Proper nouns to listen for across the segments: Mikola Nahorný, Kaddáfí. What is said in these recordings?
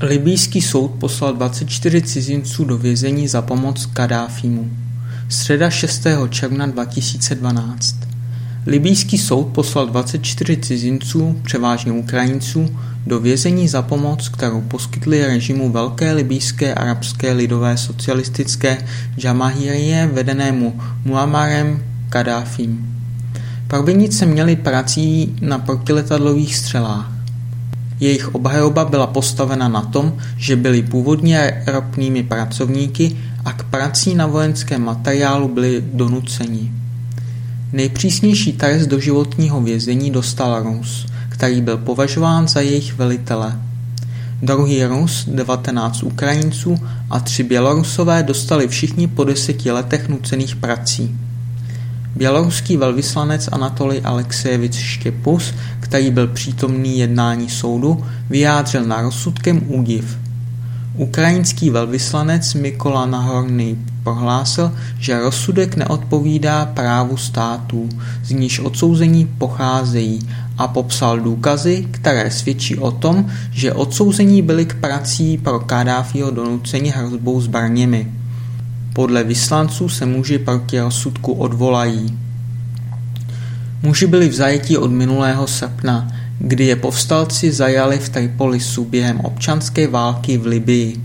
Libyjský soud poslal 24 cizinců do vězení za pomoc Kaddáfímu. Středa 6. června 2012. Libyjský soud poslal 24 cizinců, převážně Ukrajinců, do vězení za pomoc, kterou poskytli režimu Velké libyjské arabské lidové socialistické džamahirie vedenému Muammarem Kadáfím. Provinit se měli prací na protiletadlových střelách. Jejich obhajoba byla postavena na tom, že byli původně ropnými pracovníky a k prací na vojenském materiálu byli donuceni. Nejpřísnější trest doživotního vězení dostal Rus, který byl považován za jejich velitele. Druhý Rus, 19 Ukrajinců a 3 Bělorusové dostali všichni po 10 letech nucených prací. Běloruský velvyslanec Anatoli Aleksejevič Štěpus, který byl přítomný jednání soudu, vyjádřil na rozsudkem údiv. Ukrajinský velvyslanec Mikola Nahorný prohlásil, že rozsudek neodpovídá právu států, z níž odsouzení pocházejí, a popsal důkazy, které svědčí o tom, že odsouzení byli k prací pro Kaddáfího donuceni hrozbou zbraněmi. Podle vyslanců se muži proti rozsudku odvolají. Muži byli v zajetí od minulého srpna, kdy je povstalci zajali v Tripolisu během občanské války v Libyi.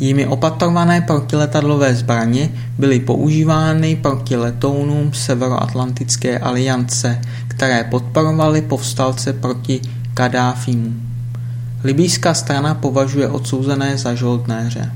Jimi opatrované protiletadlové zbraně byly používány proti letounům Severoatlantické aliance, které podporovaly povstalce proti Kaddáfímu. Libyjská strana považuje odsouzené za žoldnéře.